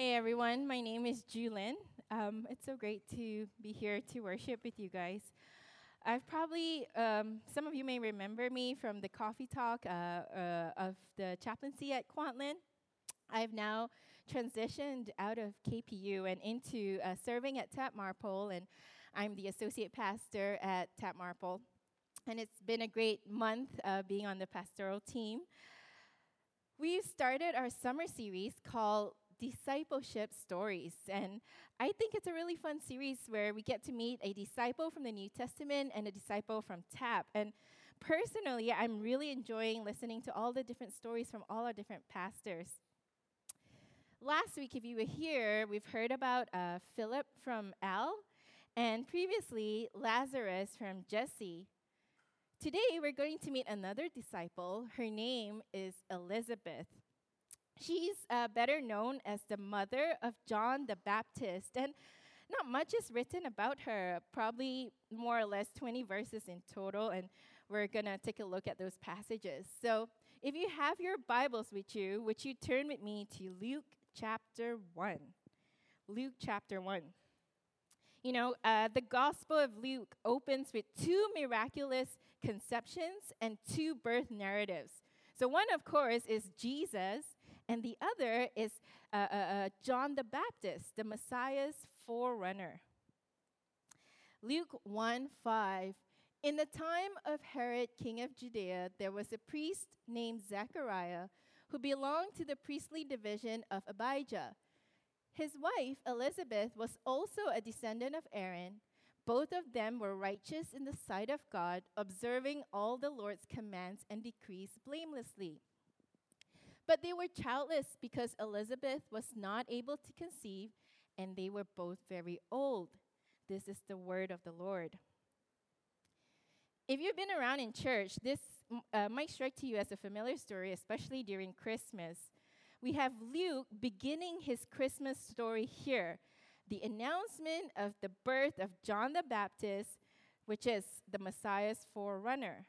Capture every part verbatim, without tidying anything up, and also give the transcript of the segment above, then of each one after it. Hey everyone, my name is Ju Lynn. Um, it's so great to be here to worship with you guys. I've probably, um, some of you may remember me from the coffee talk uh, uh, of the chaplaincy at Kwantlen. I've now transitioned out of K P U and into uh, serving at Tap Marpole, and I'm the associate pastor at Tap Marpole. And it's been a great month uh, being on the pastoral team. We've started our summer series called Discipleship Stories, and I think it's a really fun series where we get to meet a disciple from the New Testament and a disciple from T A P. And personally, I'm really enjoying listening to all the different stories from all our different pastors. Last week, if you were here, we've heard about uh, Philip from Al, and previously Lazarus from Jesse. Today, we're going to meet another disciple. Her name is Elizabeth. She's uh, better known as the mother of John the Baptist, and not much is written about her, probably more or less twenty verses in total, and we're going to take a look at those passages. So if you have your Bibles with you, would you turn with me to Luke chapter one? Luke chapter one. You know, uh, the Gospel of Luke opens with two miraculous conceptions and two birth narratives. So one, of course, is Jesus. And the other is uh, uh, uh, John the Baptist, the Messiah's forerunner. Luke one five. In the time of Herod, king of Judea, there was a priest named Zechariah who belonged to the priestly division of Abijah. His wife, Elizabeth, was also a descendant of Aaron. Both of them were righteous in the sight of God, observing all the Lord's commands and decrees blamelessly. But they were childless because Elizabeth was not able to conceive, and they were both very old. This is the word of the Lord. If you've been around in church, this uh, might strike to you as a familiar story, especially during Christmas. We have Luke beginning his Christmas story here. The announcement of the birth of John the Baptist, which is the Messiah's forerunner.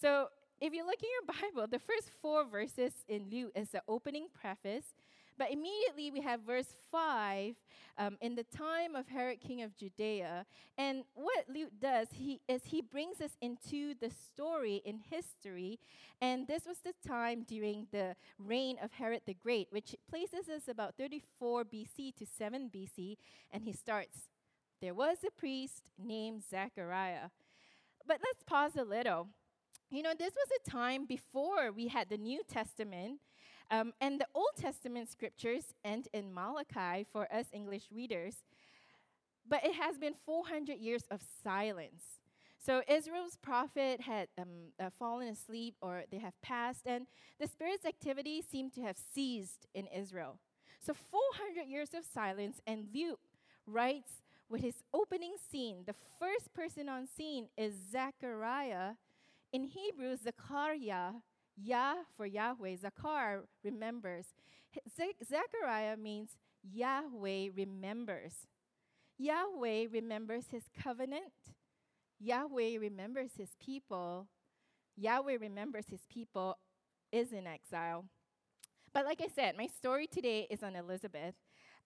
So, if you look in your Bible, the first four verses in Luke is the opening preface, but immediately we have verse five, um, in the time of Herod, king of Judea. And what Luke does he is he brings us into the story in history, and this was the time during the reign of Herod the Great, which places us about thirty-four B C to seven B C, and he starts, there was a priest named Zechariah. But let's pause a little. You know, this was a time before we had the New Testament, um, and the Old Testament scriptures end in Malachi for us English readers, but it has been four hundred years of silence. So Israel's prophet had um, uh, fallen asleep, or they have passed, and the Spirit's activity seemed to have ceased in Israel. So four hundred years of silence, and Luke writes with his opening scene. The first person on scene is Zechariah. In Hebrew, Zechariah, Yah for Yahweh, Zakar remembers. Ze- Zechariah means Yahweh remembers. Yahweh remembers his covenant. Yahweh remembers his people. Yahweh remembers his people is in exile. But like I said, my story today is on Elizabeth.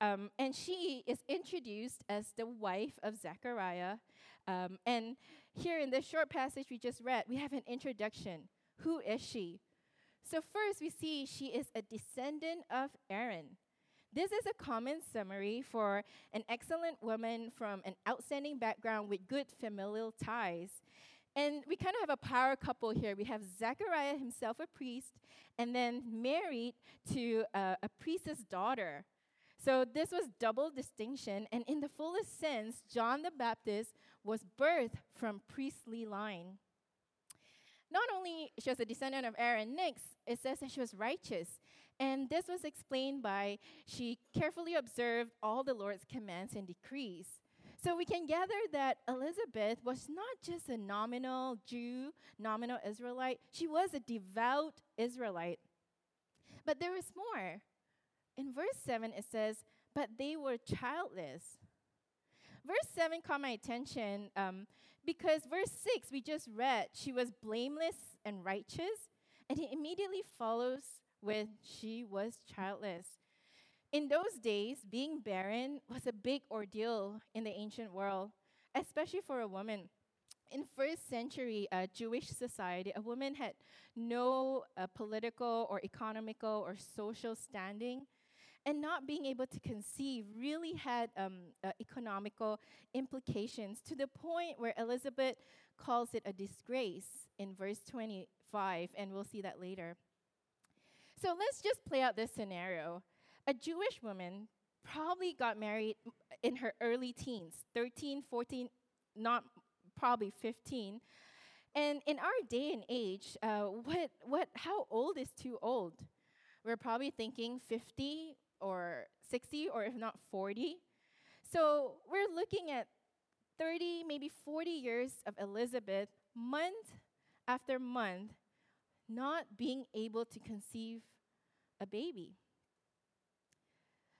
Um, and she is introduced as the wife of Zechariah. Um, and here in this short passage we just read, we have an introduction. Who is she? So first we see she is a descendant of Aaron. This is a common summary for an excellent woman from an outstanding background with good familial ties. And we kind of have a power couple here. We have Zechariah himself, a priest, and then married to uh, a priest's daughter. So this was double distinction, and in the fullest sense, John the Baptist was birthed from priestly line. Not only she was a descendant of Aaron, next, it says that she was righteous, and this was explained by she carefully observed all the Lord's commands and decrees. So we can gather that Elizabeth was not just a nominal Jew, nominal Israelite, she was a devout Israelite. But there is more. In verse seven, it says, but they were childless. Verse seven caught my attention um, because verse six, we just read, she was blameless and righteous, and it immediately follows with she was childless. In those days, being barren was a big ordeal in the ancient world, especially for a woman. In first century uh, Jewish society, a woman had no uh, political or economical or social standing, and not being able to conceive really had um, uh, economical implications, to the point where Elizabeth calls it a disgrace in verse twenty-five, and we'll see that later. So let's just play out this scenario. A Jewish woman probably got married in her early teens, thirteen, fourteen, not probably fifteen. And in our day and age, uh, what what how old is too old? We're probably thinking fifty or sixty, or if not forty. So we're looking at thirty, maybe forty years of Elizabeth, month after month, not being able to conceive a baby.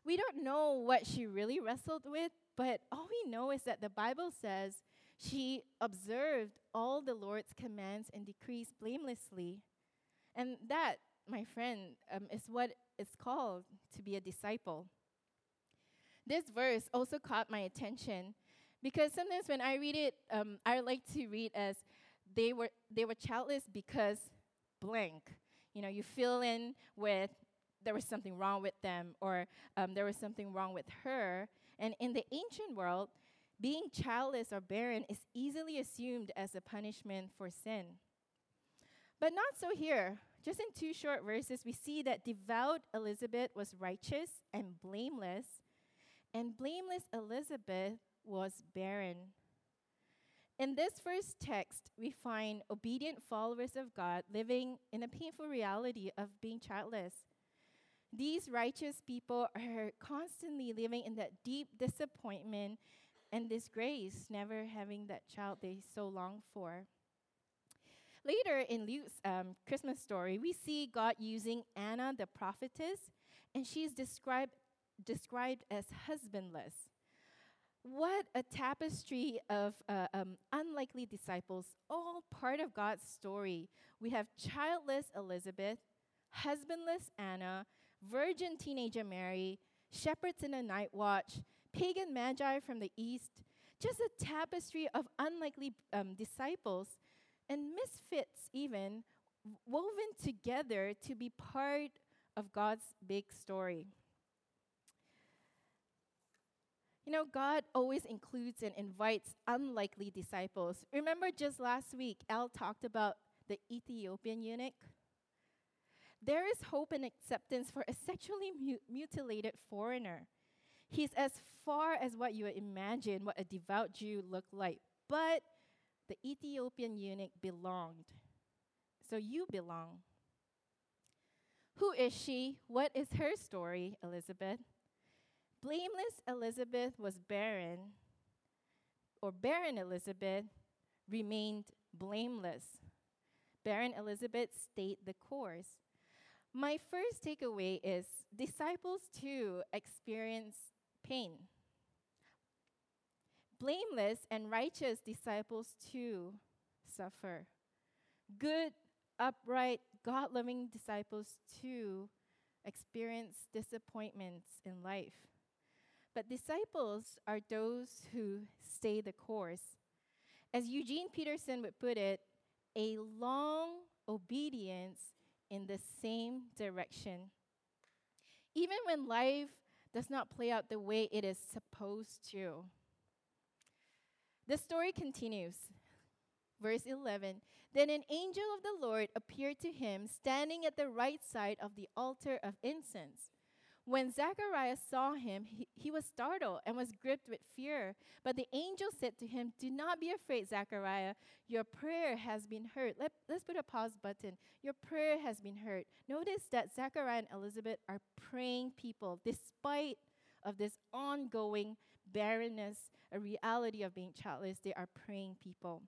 We don't know what she really wrestled with, but all we know is that the Bible says she observed all the Lord's commands and decrees blamelessly. And that, my friend, um, is what it's called to be a disciple. This verse also caught my attention because sometimes when I read it, um, I like to read as they were they were childless because blank. You know, you fill in with there was something wrong with them, or um, there was something wrong with her. And in the ancient world, being childless or barren is easily assumed as a punishment for sin. But not so here. Just in two short verses, we see that devout Elizabeth was righteous and blameless, and blameless Elizabeth was barren. In this first text, we find obedient followers of God living in a painful reality of being childless. These righteous people are constantly living in that deep disappointment and disgrace, never having that child they so long for. Later in Luke's um, Christmas story, we see God using Anna the prophetess, and she's described described as husbandless. What a tapestry of uh, um, unlikely disciples, all part of God's story. We have childless Elizabeth, husbandless Anna, virgin teenager Mary, shepherds in the night watch, pagan magi from the east, just a tapestry of unlikely um, disciples and misfits even, woven together to be part of God's big story. You know, God always includes and invites unlikely disciples. Remember just last week, Al talked about the Ethiopian eunuch? There is hope and acceptance for a sexually mutilated foreigner. He's as far as what you would imagine what a devout Jew looked like. But the Ethiopian eunuch belonged. So you belong. Who is she? What is her story, Elizabeth? Blameless Elizabeth was barren, or barren Elizabeth remained blameless. Barren Elizabeth stayed the course. My first takeaway is disciples, too, experience pain. Blameless and righteous disciples, too, suffer. Good, upright, God-loving disciples, too, experience disappointments in life. But disciples are those who stay the course. As Eugene Peterson would put it, a long obedience in the same direction. Even when life does not play out the way it is supposed to. The story continues. Verse eleven, then an angel of the Lord appeared to him, standing at the right side of the altar of incense. When Zechariah saw him, he, he was startled and was gripped with fear. But the angel said to him, do not be afraid, Zechariah. Your prayer has been heard. Let, let's put a pause button. Your prayer has been heard. Notice that Zechariah and Elizabeth are praying people despite of this ongoing barrenness, a reality of being childless. They are praying people.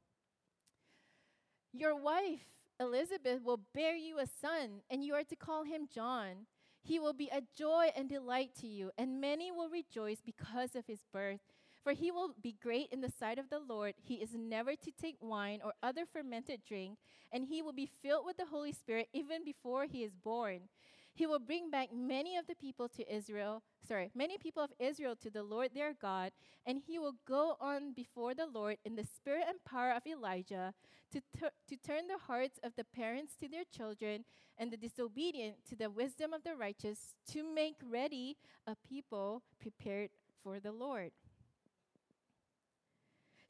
Your wife, Elizabeth, will bear you a son, and you are to call him John. He will be a joy and delight to you, and many will rejoice because of his birth. For he will be great in the sight of the Lord. He is never to take wine or other fermented drink, and he will be filled with the Holy Spirit even before he is born. He will bring back many of the people to Israel, sorry, many people of Israel to the Lord their God, and he will go on before the Lord in the spirit and power of Elijah to, ter- to turn the hearts of the parents to their children and the disobedient to the wisdom of the righteous, to make ready a people prepared for the Lord.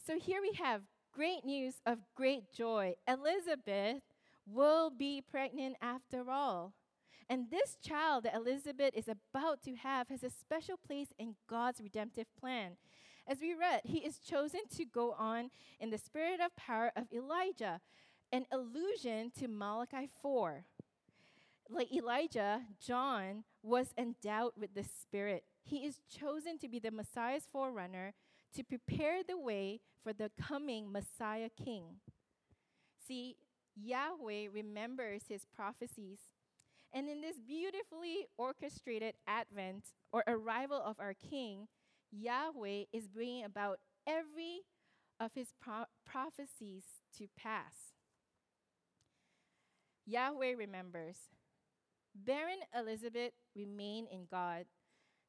So here we have great news of great joy. Elizabeth will be pregnant after all. And this child that Elizabeth is about to have has a special place in God's redemptive plan. As we read, he is chosen to go on in the spirit of power of Elijah, an allusion to Malachi four. Like Elijah, John was endowed with the Spirit. He is chosen to be the Messiah's forerunner, to prepare the way for the coming Messiah King. See, Yahweh remembers his prophecies. And in this beautifully orchestrated advent or arrival of our King, Yahweh is bringing about every of his pro- prophecies to pass. Yahweh remembers. Barren Elizabeth remained in God.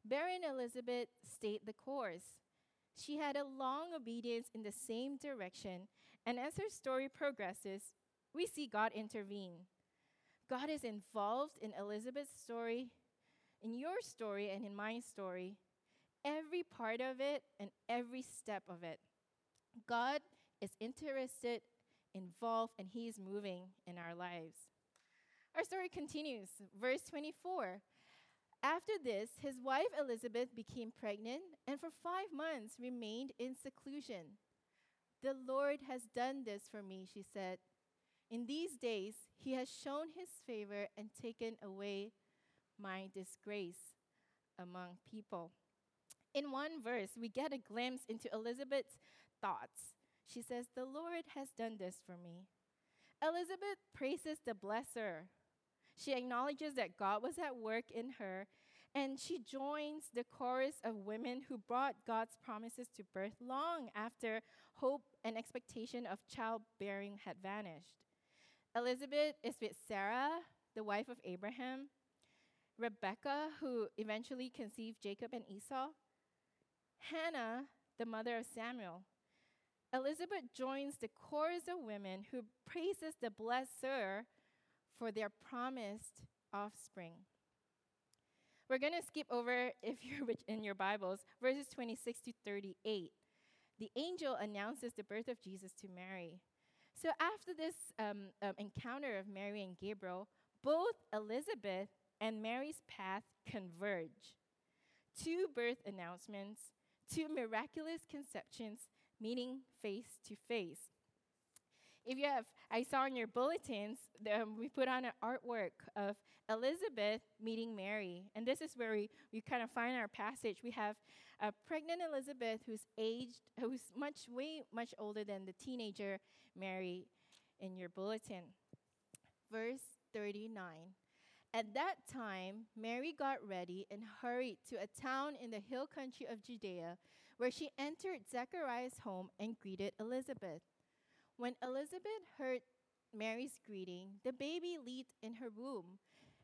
Barren Elizabeth stayed the course. She had a long obedience in the same direction, and as her story progresses, we see God intervene. God is involved in Elizabeth's story, in your story, and in my story, every part of it and every step of it. God is interested, involved, and he is moving in our lives. Our story continues, verse twenty-four. After this, his wife Elizabeth became pregnant and for five months remained in seclusion. The Lord has done this for me, she said. In these days, he has shown his favor and taken away my disgrace among people. In one verse, we get a glimpse into Elizabeth's thoughts. She says, the Lord has done this for me. Elizabeth praises the blesser. She acknowledges that God was at work in her, and she joins the chorus of women who brought God's promises to birth long after hope and expectation of childbearing had vanished. Elizabeth is with Sarah, the wife of Abraham, Rebekah, who eventually conceived Jacob and Esau, Hannah, the mother of Samuel. Elizabeth joins the chorus of women who praises the blesser for their promised offspring. We're going to skip over, if you're in your Bibles, verses twenty-six to thirty-eight. The angel announces the birth of Jesus to Mary. So after this um, um, encounter of Mary and Gabriel, both Elizabeth and Mary's path converge. Two birth announcements, two miraculous conceptions, meeting face to face. If you have, I saw in your bulletins, um, we put on an artwork of Elizabeth meeting Mary. And this is where we, we kind of find our passage. We have a pregnant Elizabeth who's aged, who's much, way much older than the teenager Mary in your bulletin. Verse thirty-nine. At that time, Mary got ready and hurried to a town in the hill country of Judea, where she entered Zechariah's home and greeted Elizabeth. When Elizabeth heard Mary's greeting, the baby leaped in her womb,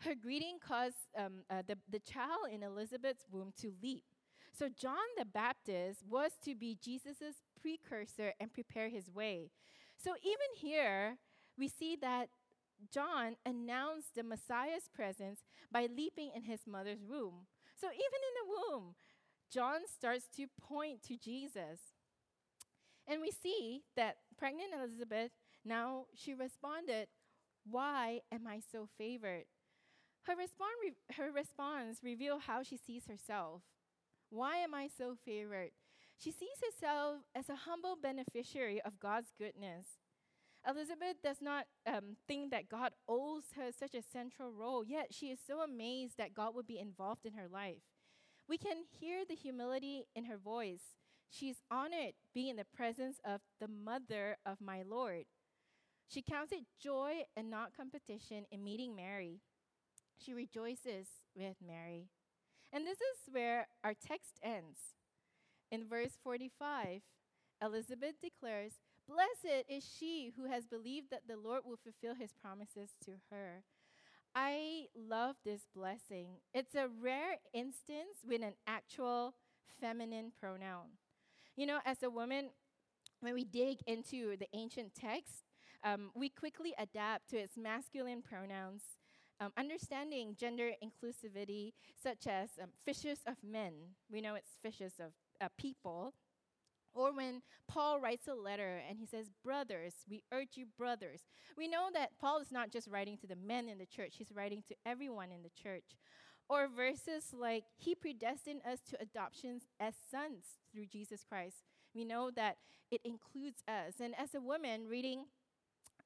her greeting caused um, uh, the, the child in Elizabeth's womb to leap. So John the Baptist was to be Jesus' precursor and prepare his way. So even here, we see that John announced the Messiah's presence by leaping in his mother's womb. So even in the womb, John starts to point to Jesus. And we see that pregnant Elizabeth, now she responded, "Why am I so favored?" Her, respond, her response reveals how she sees herself. Why am I so favored? She sees herself as a humble beneficiary of God's goodness. Elizabeth does not um, think that God owes her such a central role, yet she is so amazed that God would be involved in her life. We can hear the humility in her voice. She's honored being in the presence of the mother of my Lord. She counts it joy and not competition in meeting Mary. She rejoices with Mary. And this is where our text ends. In verse forty-five, Elizabeth declares, "Blessed is she who has believed that the Lord will fulfill his promises to her." I love this blessing. It's a rare instance with an actual feminine pronoun. You know, as a woman, when we dig into the ancient text, um, we quickly adapt to its masculine pronouns, um, understanding gender inclusivity, such as um, fishes of men. We know it's fishes of uh, people. Or when Paul writes a letter and he says, brothers, we urge you, brothers. We know that Paul is not just writing to the men in the church. He's writing to everyone in the church. Or verses like, he predestined us to adoption as sons through Jesus Christ. We know that it includes us. And as a woman reading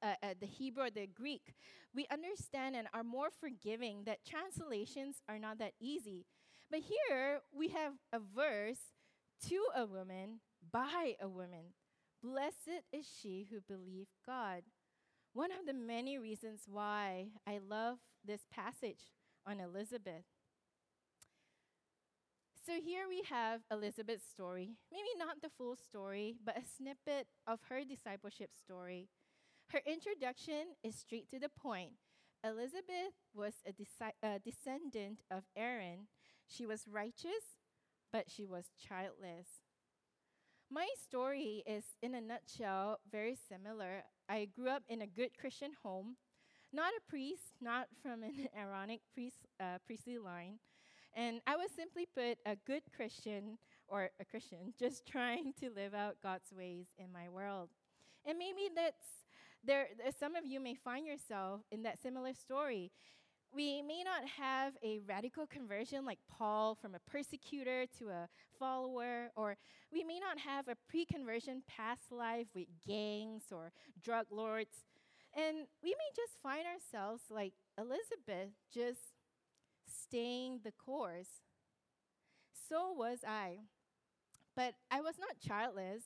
uh, uh, the Hebrew or the Greek, we understand and are more forgiving that translations are not that easy. But here we have a verse to a woman, by a woman. Blessed is she who believed God. One of the many reasons why I love this passage on Elizabeth. So here we have Elizabeth's story. Maybe not the full story, but a snippet of her discipleship story. Her introduction is straight to the point. Elizabeth was a, deci- a descendant of Aaron. She was righteous, but she was childless. My story is, in a nutshell, very similar. I grew up in a good Christian home, not a priest, not from an Aaronic priest, uh, priestly line. And I was simply put a good Christian, or a Christian, just trying to live out God's ways in my world. And maybe that's, there, some of you may find yourself in that similar story. We may not have a radical conversion like Paul from a persecutor to a follower, or we may not have a pre-conversion past life with gangs or drug lords. And we may just find ourselves like Elizabeth, just staying the course. So was I. But I was not childless.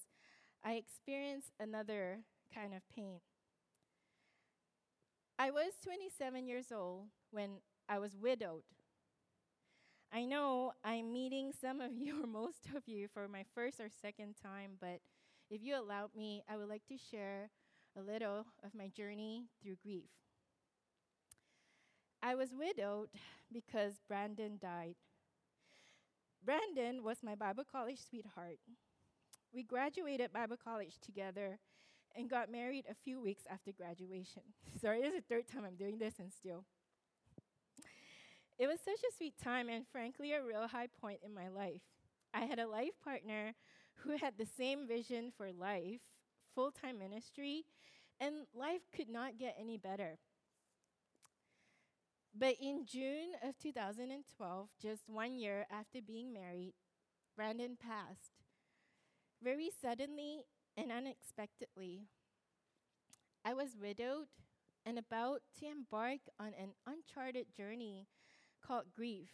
I experienced another kind of pain. I was twenty-seven years old when I was widowed. I know I'm meeting some of you or most of you for my first or second time, but if you allow me, I would like to share a little of my journey through grief. I was widowed because Brandon died. Brandon was my Bible college sweetheart. We graduated Bible college together and got married a few weeks after graduation. Sorry, this is the third time I'm doing this and still. It was such a sweet time and, frankly, a real high point in my life. I had a life partner who had the same vision for life, full-time ministry, and life could not get any better. But in June of two thousand twelve, just one year after being married, Brandon passed. Very suddenly and unexpectedly, I was widowed and about to embark on an uncharted journey called grief.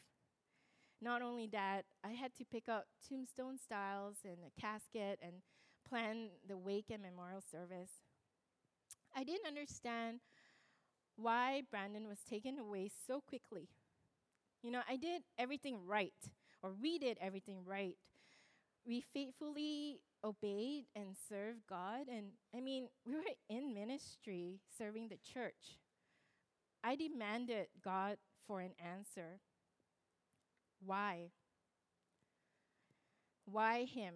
Not only that, I had to pick out tombstone styles and a casket and plan the wake and memorial service. I didn't understand why Brandon was taken away so quickly. You know, I did everything right, or we did everything right. We faithfully obeyed and served God, and I mean, we were in ministry serving the church. I demanded God for an answer. Why? Why him?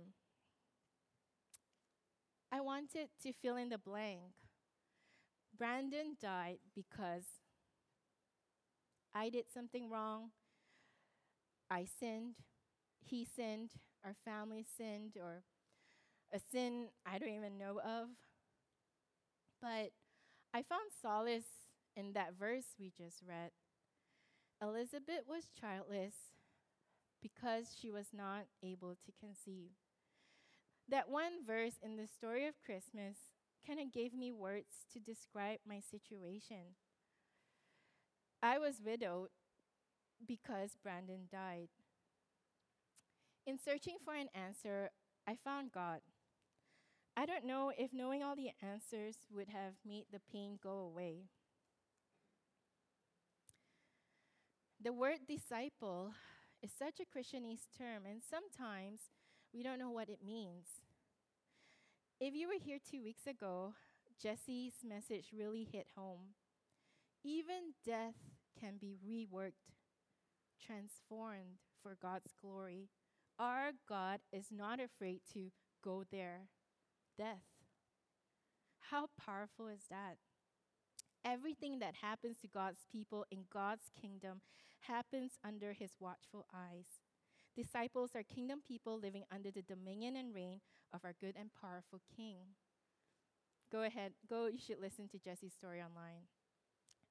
I wanted to fill in the blank. Brandon died because I did something wrong. I sinned, he sinned, our family sinned, or a sin I don't even know of. But I found solace in that verse we just read. Elizabeth was childless because she was not able to conceive. That one verse in the story of Christmas cannot give me words to describe my situation. I was widowed because Brandon died. In searching for an answer, I found God. I don't know if knowing all the answers would have made the pain go away. The word disciple is such a Christianese term, and sometimes we don't know what it means. If you were here two weeks ago, Jesse's message really hit home. Even death can be reworked, transformed for God's glory. Our God is not afraid to go there. Death. How powerful is that? Everything that happens to God's people in God's kingdom happens under his watchful eyes. Disciples are kingdom people living under the dominion and reign of our good and powerful King. Go ahead, go, you should listen to Jesse's story online.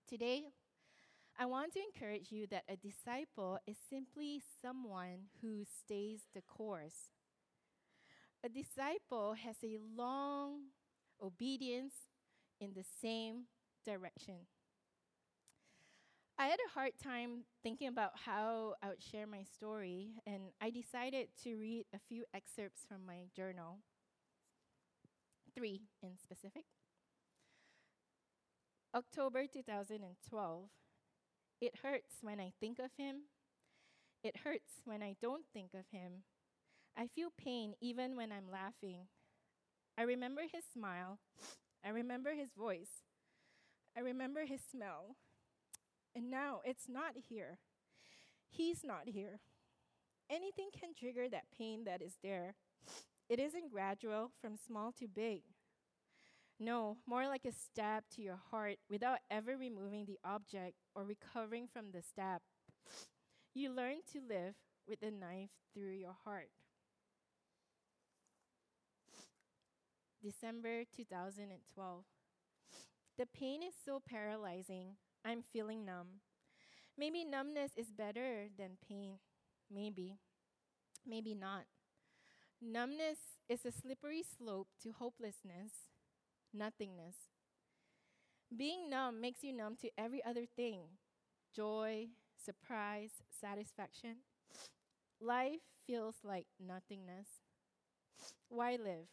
Today, I want to encourage you that a disciple is simply someone who stays the course. A disciple has a long obedience in the same direction. I had a hard time thinking about how I would share my story, and I decided to read a few excerpts from my journal, three in specific. October twenty twelve, it hurts when I think of him. It hurts when I don't think of him. I feel pain even when I'm laughing. I remember his smile. I remember his voice. I remember his smell. And now it's not here. He's not here. Anything can trigger that pain that is there. It isn't gradual from small to big. No, more like a stab to your heart without ever removing the object or recovering from the stab. You learn to live with the knife through your heart. December twenty twelve. The pain is so paralyzing, I'm feeling numb. Maybe numbness is better than pain. Maybe. Maybe not. Numbness is a slippery slope to hopelessness, nothingness. Being numb makes you numb to every other thing. Joy, surprise, satisfaction. Life feels like nothingness. Why live?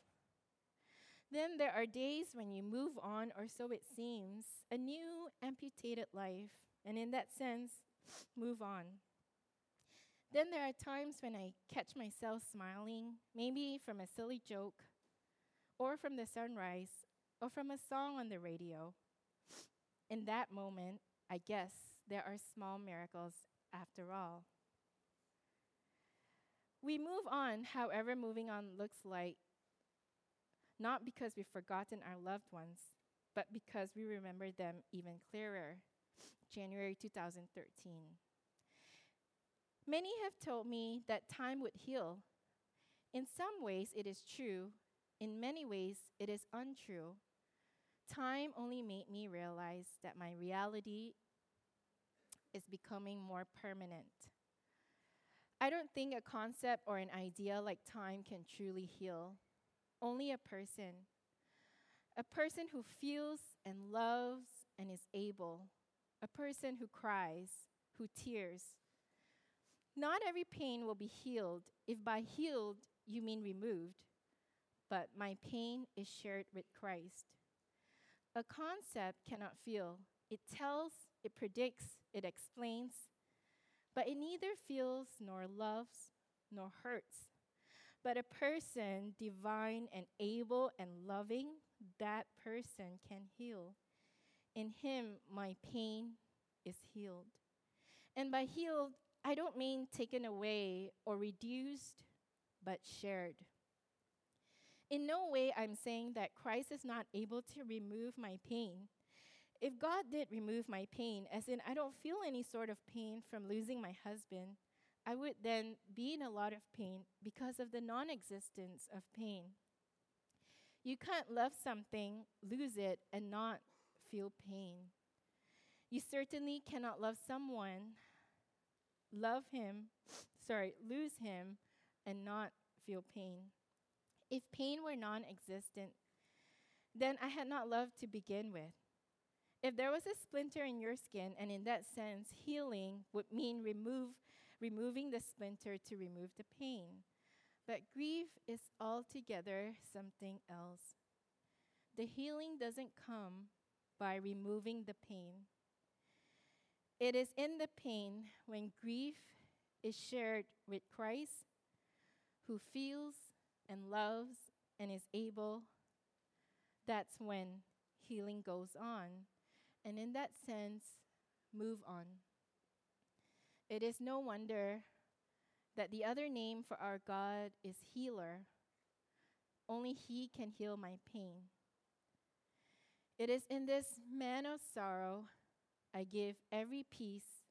Then there are days when you move on, or so it seems, a new amputated life, and in that sense, move on. Then there are times when I catch myself smiling, maybe from a silly joke, or from the sunrise, or from a song on the radio. In that moment, I guess there are small miracles after all. We move on, however moving on looks like, not because we've forgotten our loved ones, but because we remember them even clearer. January twenty thirteen. Many have told me that time would heal. In some ways, it is true. In many ways, it is untrue. Time only made me realize that my reality is becoming more permanent. I don't think a concept or an idea like time can truly heal. Only a person, a person who feels and loves and is able, a person who cries, who tears. Not every pain will be healed, if by healed you mean removed, but my pain is shared with Christ. A concept cannot feel. It tells, it predicts, it explains, but it neither feels nor loves nor hurts. But a person, divine and able and loving, that person can heal. In him, my pain is healed. And by healed, I don't mean taken away or reduced, but shared. In no way I'm saying that Christ is not able to remove my pain. If God did remove my pain, as in I don't feel any sort of pain from losing my husband, I would then be in a lot of pain because of the non-existence of pain. You can't love something, lose it, and not feel pain. You certainly cannot love someone, love him, sorry, lose him, and not feel pain. If pain were non-existent, then I had not loved to begin with. If there was a splinter in your skin, and in that sense, healing would mean remove, removing the splinter to remove the pain. But grief is altogether something else. The healing doesn't come by removing the pain. It is in the pain when grief is shared with Christ, who feels and loves and is able. That's when healing goes on. And in that sense, move on. It is no wonder that the other name for our God is healer. Only He can heal my pain. It is in this man of sorrow I give every piece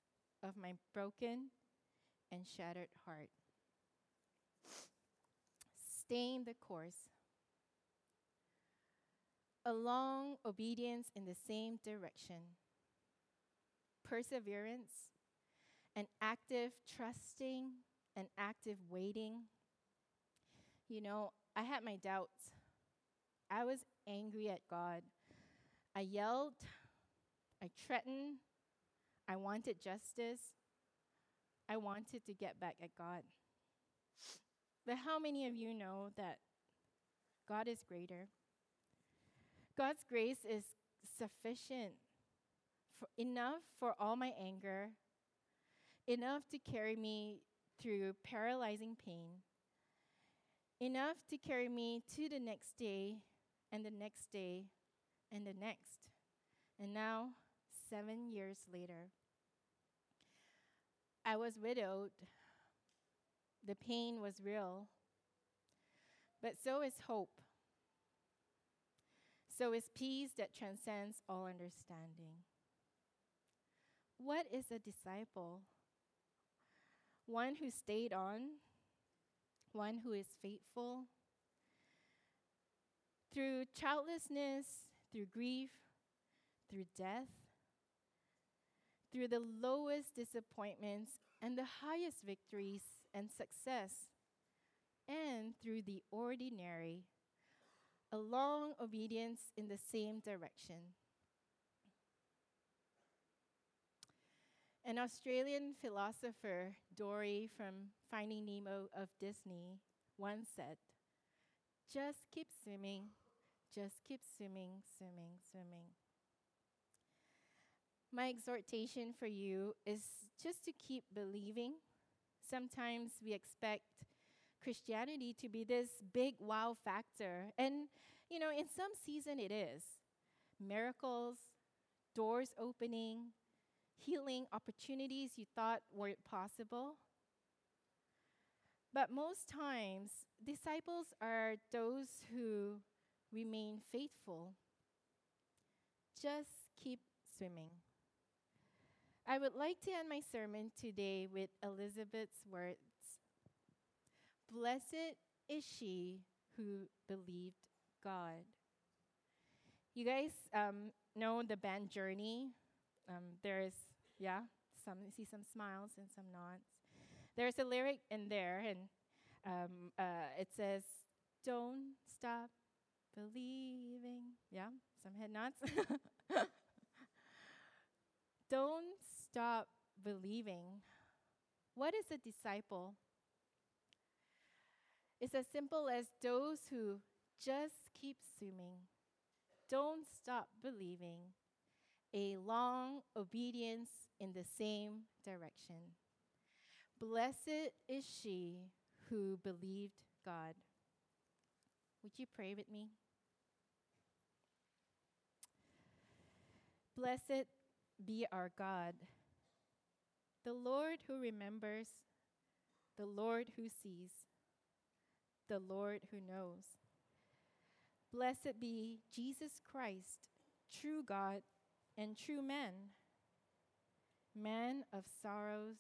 of my broken and shattered heart. Staying the course. A long obedience in the same direction. Perseverance, an active trusting, an active waiting. You know, I had my doubts. I was angry at God. I yelled. I threatened. I wanted justice. I wanted to get back at God. But how many of you know that God is greater? God's grace is sufficient, for, enough for all my anger, enough to carry me through paralyzing pain, enough to carry me to the next day, and the next day, and the next. And now, seven years later, I was widowed. The pain was real, but so is hope. So is peace that transcends all understanding. What is a disciple? One who stayed on, one who is faithful. Through childlessness, through grief, through death, through the lowest disappointments and the highest victories and success, and through the ordinary, a long obedience in the same direction. An Australian philosopher, Dory from Finding Nemo of Disney, once said, "Just keep swimming, just keep swimming, swimming, swimming." My exhortation for you is just to keep believing. Sometimes we expect Christianity to be this big wow factor. And, you know, in some season it is. Miracles, doors opening, healing opportunities you thought weren't possible. But most times, disciples are those who remain faithful. Just keep swimming. I would like to end my sermon today with Elizabeth's words. Blessed is she who believed God. You guys um, know the band Journey. Um, there is, yeah, some see some smiles and some nods. There's a lyric in there, and um, uh, it says, "Don't stop believing." Yeah, some head nods. Don't stop believing. What is a disciple? It's as simple as those who just keep swimming, don't stop believing, a long obedience in the same direction. Blessed is she who believed God. Would you pray with me? Blessed be our God, the Lord who remembers, the Lord who sees, the Lord who knows. Blessed be Jesus Christ, true God and true man, man of sorrows,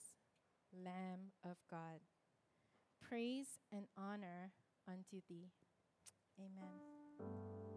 Lamb of God. Praise and honor unto thee. Amen.